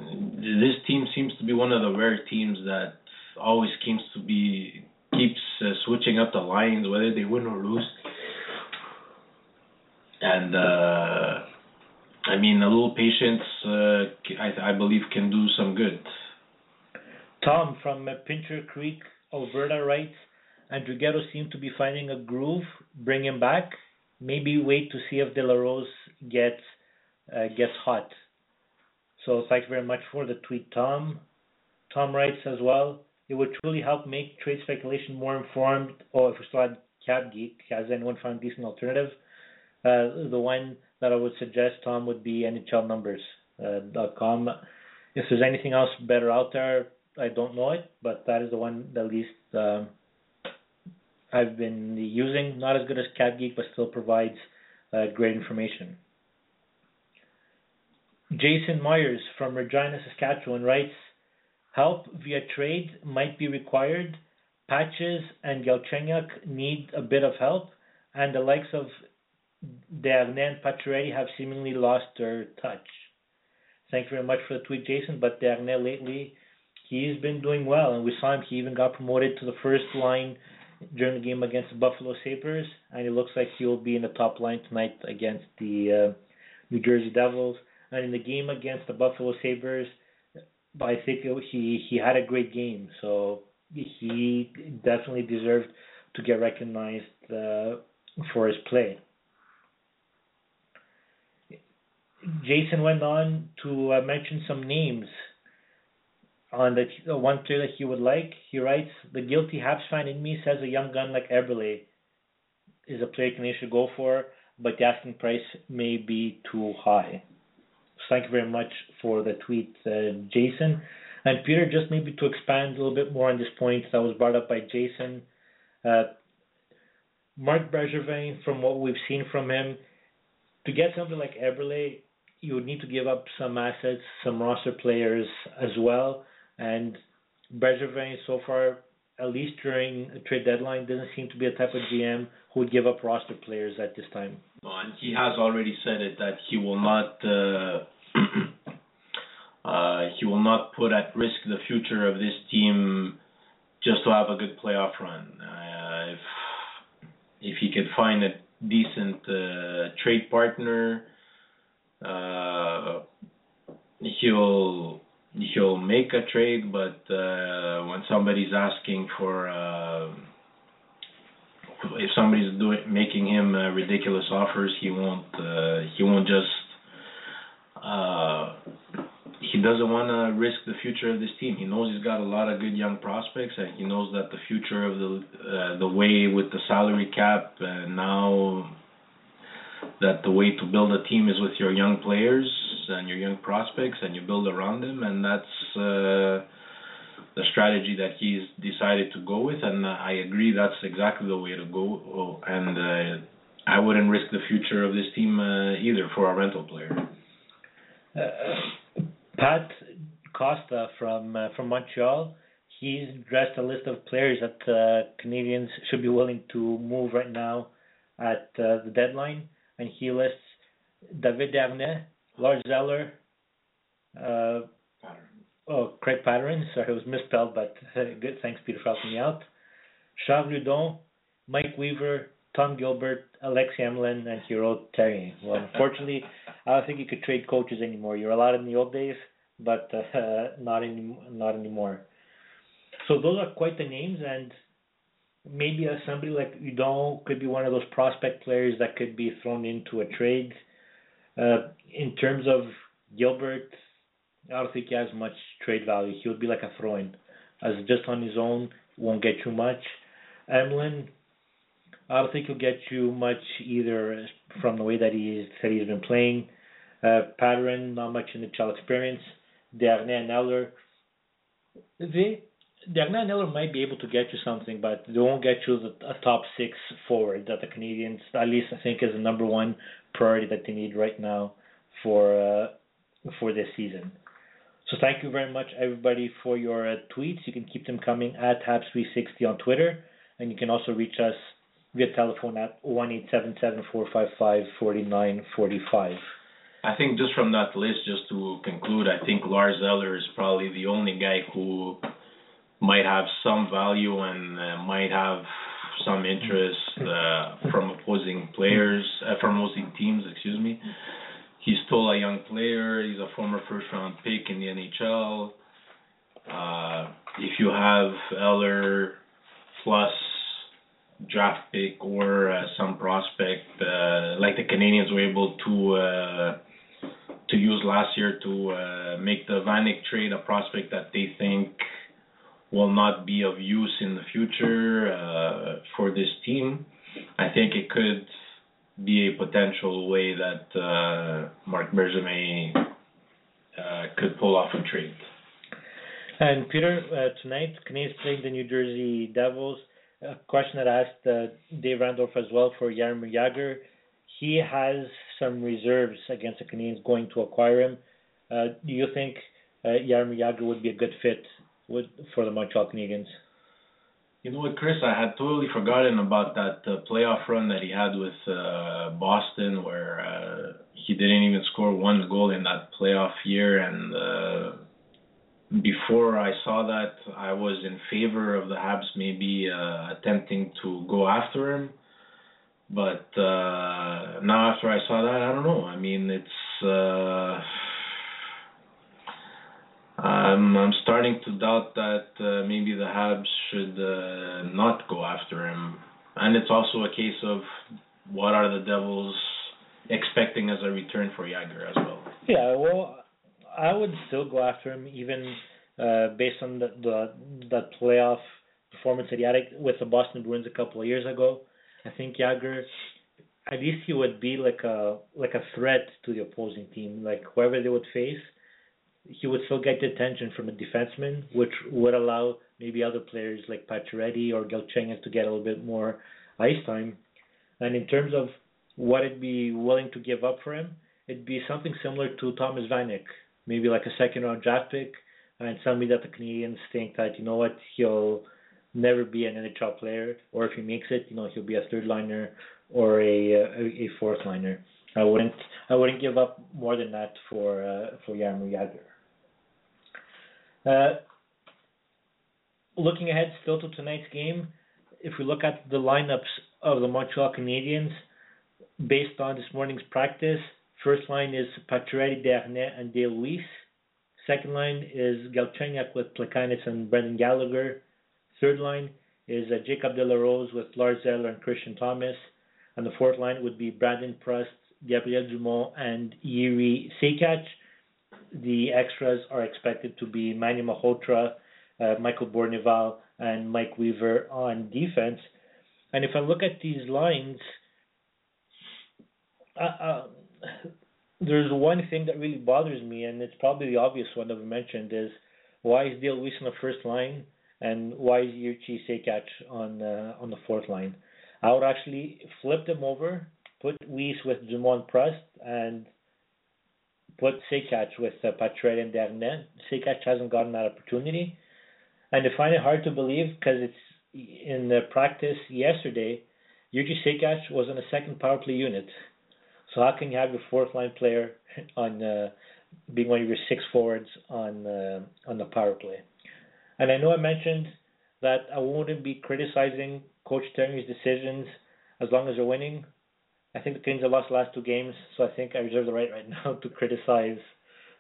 this team seems to be one of the rare teams that always keeps switching up the lines, whether they win or lose. And, I mean, a little patience, I believe, can do some good. Tom from Pincher Creek, Alberta writes, Andrughetto seemed to be finding a groove. Bring him back. Maybe wait to see if De La Rose gets hot. So thank you very much for the tweet, Tom. Tom writes as well, it would truly help make trade speculation more informed. Oh, if we still had Cap Geek, has anyone found a decent alternative? The one that I would suggest, Tom, would be NHLnumbers.com. If there's anything else better out there, I don't know it, but that is the one that at least I've been using. Not as good as Cap Geek, but still provides great information. Jason Myers from Regina, Saskatchewan writes, help via trade might be required. Patches and Galchenyuk need a bit of help, and the likes of Desharnais and Pacioretty have seemingly lost their touch. Thank you very much for the tweet, Jason, but Desharnais lately, he's been doing well, and we saw him. He even got promoted to the first line during the game against the Buffalo Sabres, and it looks like he'll be in the top line tonight against the New Jersey Devils. And in the game against the Buffalo Sabres, I think he had a great game, so he definitely deserved to get recognized for his play. Jason went on to mention some names on the one player that he would like. He writes, the guilty Habs fan in me says a young gun like Eberle is a player Canadians should go for, but the asking price may be too high. So thank you very much for the tweet, Jason. And Peter, just maybe to expand a little bit more on this point that was brought up by Jason, Marc Bergevin, from what we've seen from him, to get something like Eberle, you would need to give up some assets, some roster players as well. And Bergevin, so far, at least during a trade deadline, doesn't seem to be a type of GM who would give up roster players at this time. Oh, and he has already said it that he will not put at risk the future of this team just to have a good playoff run. If he could find a decent trade partner, he'll make a trade, but when somebody's asking for, if somebody's making him ridiculous offers, he won't just. He doesn't want to risk the future of this team. He knows he's got a lot of good young prospects, and he knows that the future of the way with the salary cap now, that the way to build a team is with your young players and your young prospects, and you build around them, and that's the strategy that he's decided to go with, and I agree that's exactly the way to go, and I wouldn't risk the future of this team either for a rental player. Pat Costa from Montreal, he's dressed a list of players that Canadians should be willing to move right now at the deadline, and he lists David Desharnais, Lars Eller, Craig Patterson. Sorry, it was misspelled, but good. Thanks, Peter, for helping me out. Charles Ludon, Mike Weaver, Tom Gilbert, Alex Hamlin, and he wrote Terrien. Well, unfortunately, I don't think you could trade coaches anymore. You're allowed in the old days, but not anymore. So those are quite the names, and maybe somebody like Udon could be one of those prospect players that could be thrown into a trade. In terms of Gilbert, I don't think he has much trade value. He would be like a throw-in, as just on his own, won't get you much. Hamlin, I don't think he'll get you much either from the way that he's been playing. Patterson, not much in the NHL experience. Desharnais and Eller. Desharnais and Eller might be able to get you something, but they won't get you a top six forward that the Canadians, at least I think, is the number one priority that they need right now for this season. So thank you very much, everybody, for your tweets. You can keep them coming at Habs360 on Twitter, and you can also reach us via telephone at 1-877-455-4945. I think just from that list, just to conclude, I think Lars Eller is probably the only guy who might have some value and might have some interest from opposing teams. He's still a young player. He's a former first-round pick in the NHL. If you have Eller plus draft pick or some prospect like the Canadians were able to use last year to make the Vanek trade, a prospect that they think will not be of use in the future for this team. I think it could be a potential way that Marc Bergevin could pull off a trade. And Peter, tonight, Canadians playing the New Jersey Devils. A question that I asked Dave Randorf as well for Jaromir Jagr. He has some reserves against the Canadians going to acquire him. Do you think Jaromir Jagr would be a good fit for the Montreal Canadiens? You know what, Chris? I had totally forgotten about that playoff run that he had with Boston, where he didn't even score one goal in that playoff year. And before I saw that, I was in favor of the Habs maybe attempting to go after him. But now after I saw that, I don't know. I mean, it's... I'm starting to doubt that maybe the Habs should not go after him. And it's also a case of what are the Devils expecting as a return for Jagr as well. Yeah, well, I would still go after him even based on the playoff performance that he had with the Boston Bruins a couple of years ago. I think Jagr, at least he would be like a threat to the opposing team, like whoever they would face. He would still get the attention from a defenseman, which would allow maybe other players like Pacioretty or Galchenyuk to get a little bit more ice time. And in terms of what it'd be willing to give up for him, it'd be something similar to Thomas Vanek, maybe like a second-round draft pick, and somebody that the Canadians think that, you know what, he'll never be an NHL player, or if he makes it, you know, he'll be a third-liner or a fourth-liner. I wouldn't give up more than that for Jaromir Jagr. Looking ahead still to tonight's game, if we look at the lineups of the Montreal Canadiens, based on this morning's practice, first line is Pacioretty, Desharnais, and Dale Weise. Second line is Galchenyuk with Plekanec and Brendan Gallagher. Third line is Jacob De La Rose with Lars Eller and Christian Thomas. And the fourth line would be Brandon Prust, Gabriel Dumont, and Jiří Sekáč. The extras are expected to be Manny Malhotra, Michael Bourneval, and Mike Weaver on defense. And if I look at these lines, there's one thing that really bothers me, and it's probably the obvious one that we mentioned, is why is Dale Weise on the first line, and why is Jiří Sekáč on the fourth line? I would actually flip them over, put Weise with Dumont Prust, and put Sekáč with Pacioretty and Desharnais. Sekáč hasn't gotten that opportunity. And I find it hard to believe because it's in the practice yesterday, Juraj Sekac was on the second power play unit. So how can you have your fourth line player on being one of your six forwards on the power play? And I know I mentioned that I wouldn't be criticizing Coach Turney's decisions as long as they're winning. I think the Canadiens have lost the last two games, so I think I reserve the right now to criticize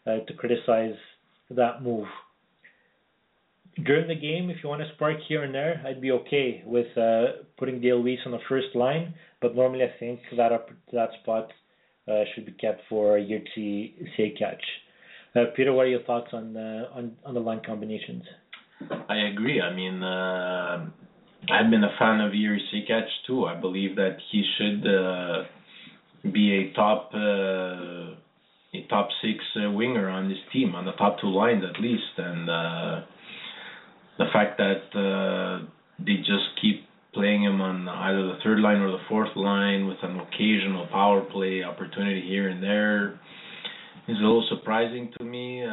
that move. During the game, if you want to spark here and there, I'd be okay with putting Dale Weise on the first line, but normally I think that spot should be kept for Juraj Sekac. Peter, what are your thoughts on the line combinations? I agree. I mean, I've been a fan of Juraj Sekac too. I believe that he should be a top six winger on this team, on the top two lines at least. And the fact that they just keep playing him on either the third line or the fourth line with an occasional power play opportunity here and there is a little surprising to me.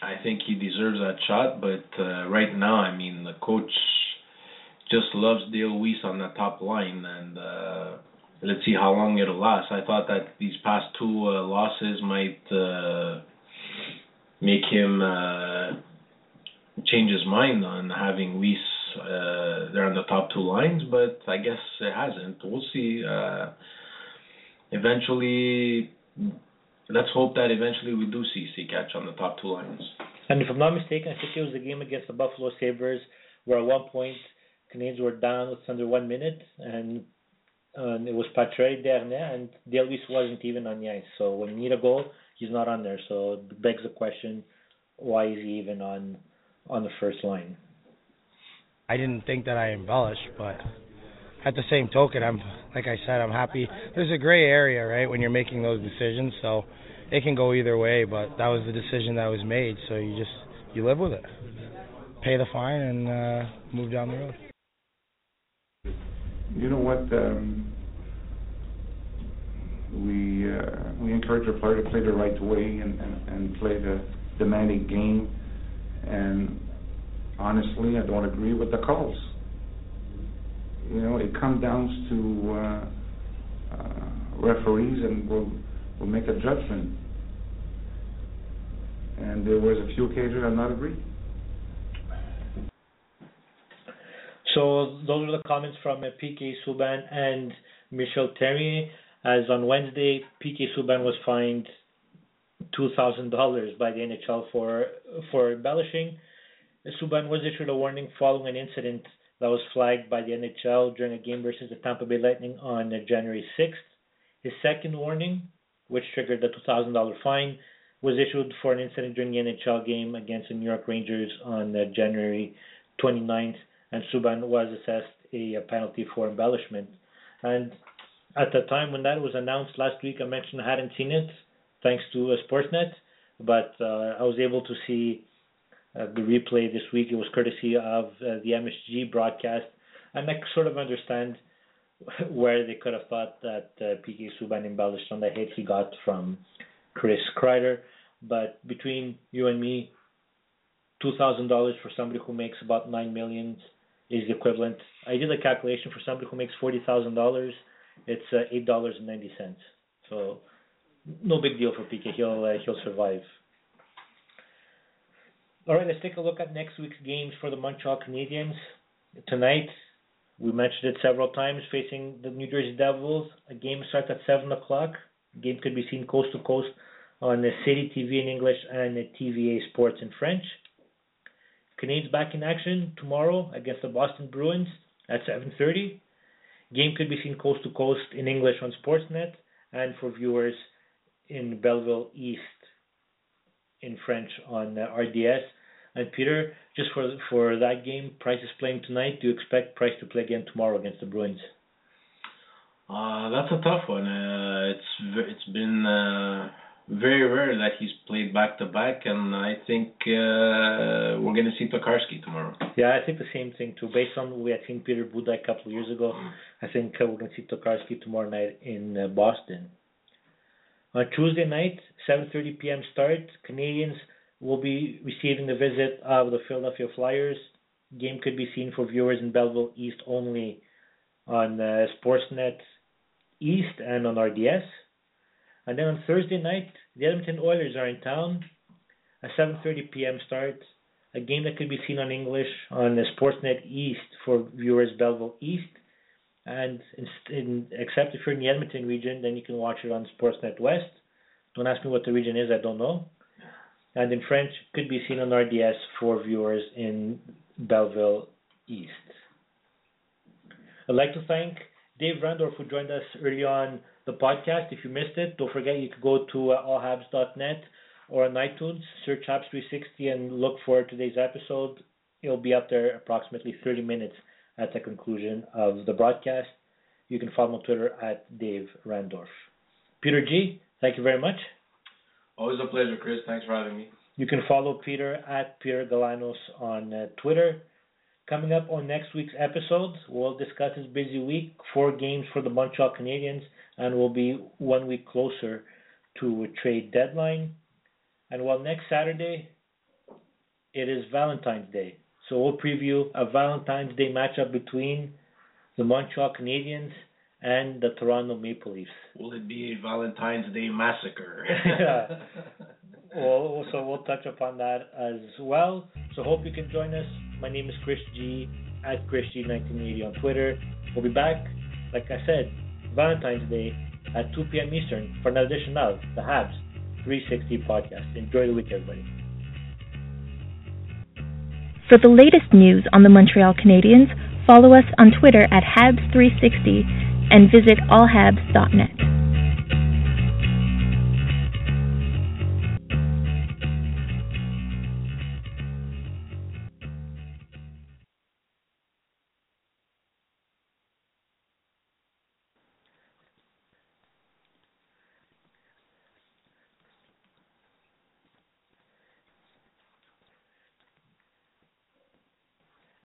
I think he deserves that shot, but right now, I mean, the coach just loves Dale Weise on the top line, and let's see how long it'll last. I thought that these past two losses might make him change his mind on having Weise there on the top two lines, but I guess it hasn't. We'll see. Eventually, let's hope that eventually we do see Sekac on the top two lines. And if I'm not mistaken, I think it was the game against the Buffalo Sabres where at one point Canadiens were down with under 1 minute, and it was Pacioretty Dernier, and Dale Weise wasn't even on the ice. So when you need a goal, he's not on there. So it begs the question, why is he even on the first line? I didn't think that I embellished, but at the same token, I'm happy. There's a gray area, right, when you're making those decisions, so it can go either way, but that was the decision that was made, so you live with it. Pay the fine and move down the road. You know what? We encourage our player to play the right way and play the demanding game, and honestly, I don't agree with the calls. You know, it comes down to referees, and we'll make a judgment. And there was a few occasions I not agree. So those are the comments from P.K. Subban and Michel Therrien. As on Wednesday, P.K. Subban was fined $2,000 by the NHL for embellishing. Subban was issued a warning following an incident that was flagged by the NHL during a game versus the Tampa Bay Lightning on January 6th. His second warning, which triggered the $2,000 fine, was issued for an incident during the NHL game against the New York Rangers on January 29th, and Subban was assessed a penalty for embellishment. And at the time when that was announced last week, I mentioned I hadn't seen it, thanks to Sportsnet, but I was able to see the replay this week. It was courtesy of the MSG broadcast, and I sort of understand where they could have thought that P.K. Subban embellished on the hate he got from Chris Kreider. But between you and me, $2,000 for somebody who makes about $9 million is the equivalent. I did a calculation for somebody who makes $40,000. It's $8.90. So no big deal for P.K. He'll survive. All right, let's take a look at next week's games for the Montreal Canadiens. Tonight, we mentioned it several times, facing the New Jersey Devils. A game starts at 7 o'clock. The game could be seen coast to coast on the City TV in English and the TVA Sports in French. Canadiens back in action tomorrow against the Boston Bruins at 7:30. Game could be seen coast to coast in English on Sportsnet and for viewers in Belleville East in French on RDS. And Peter, just for that game, Price is playing tonight. Do you expect Price to play again tomorrow against the Bruins? That's a tough one. It's been very rare that he's played back-to-back, and I think we're going to see Tokarski tomorrow. Yeah, I think the same thing too. Based on what we had seen Peter Budaj a couple of years ago, I think we're going to see Tokarski tomorrow night in Boston. On Tuesday night, 7:30 p.m. start, Canadiens will be receiving the visit of the Philadelphia Flyers. Game could be seen for viewers in Belleville East only on Sportsnet East and on RDS. And then on Thursday night, the Edmonton Oilers are in town, a 7:30 p.m. start, a game that could be seen on English on Sportsnet East for viewers Belleville East. And except if you're in the Edmonton region, then you can watch it on Sportsnet West. Don't ask me what the region is, I don't know. And in French, could be seen on RDS for viewers in Belleville East. I'd like to thank Dave Randorf, who joined us early on the podcast. If you missed it, don't forget you can go to allhabs.net or on iTunes, search Habs 360 and look for today's episode. It'll be up there approximately 30 minutes at the conclusion of the broadcast. You can follow me on Twitter at Dave Randorf. Peter G., thank you very much. Always a pleasure, Chris. Thanks for having me. You can follow Peter at Peter Galanos on Twitter. Coming up on next week's episode, we'll discuss his busy week, 4 games for the Montreal Canadiens, and we'll be 1 week closer to a trade deadline. And while next Saturday, it is Valentine's Day. So we'll preview a Valentine's Day matchup between the Montreal Canadiens and the Toronto Maple Leafs. Will it be a Valentine's Day massacre? Yeah. Well, so we'll touch upon that as well. So hope you can join us. My name is Chris G, at Chris G 1980 on Twitter. We'll be back, like I said, Valentine's Day at 2 p.m. Eastern for an edition of the Habs 360 podcast. Enjoy the week, everybody. For the latest news on the Montreal Canadiens, follow us on Twitter at Habs360 and visit allhabs.net.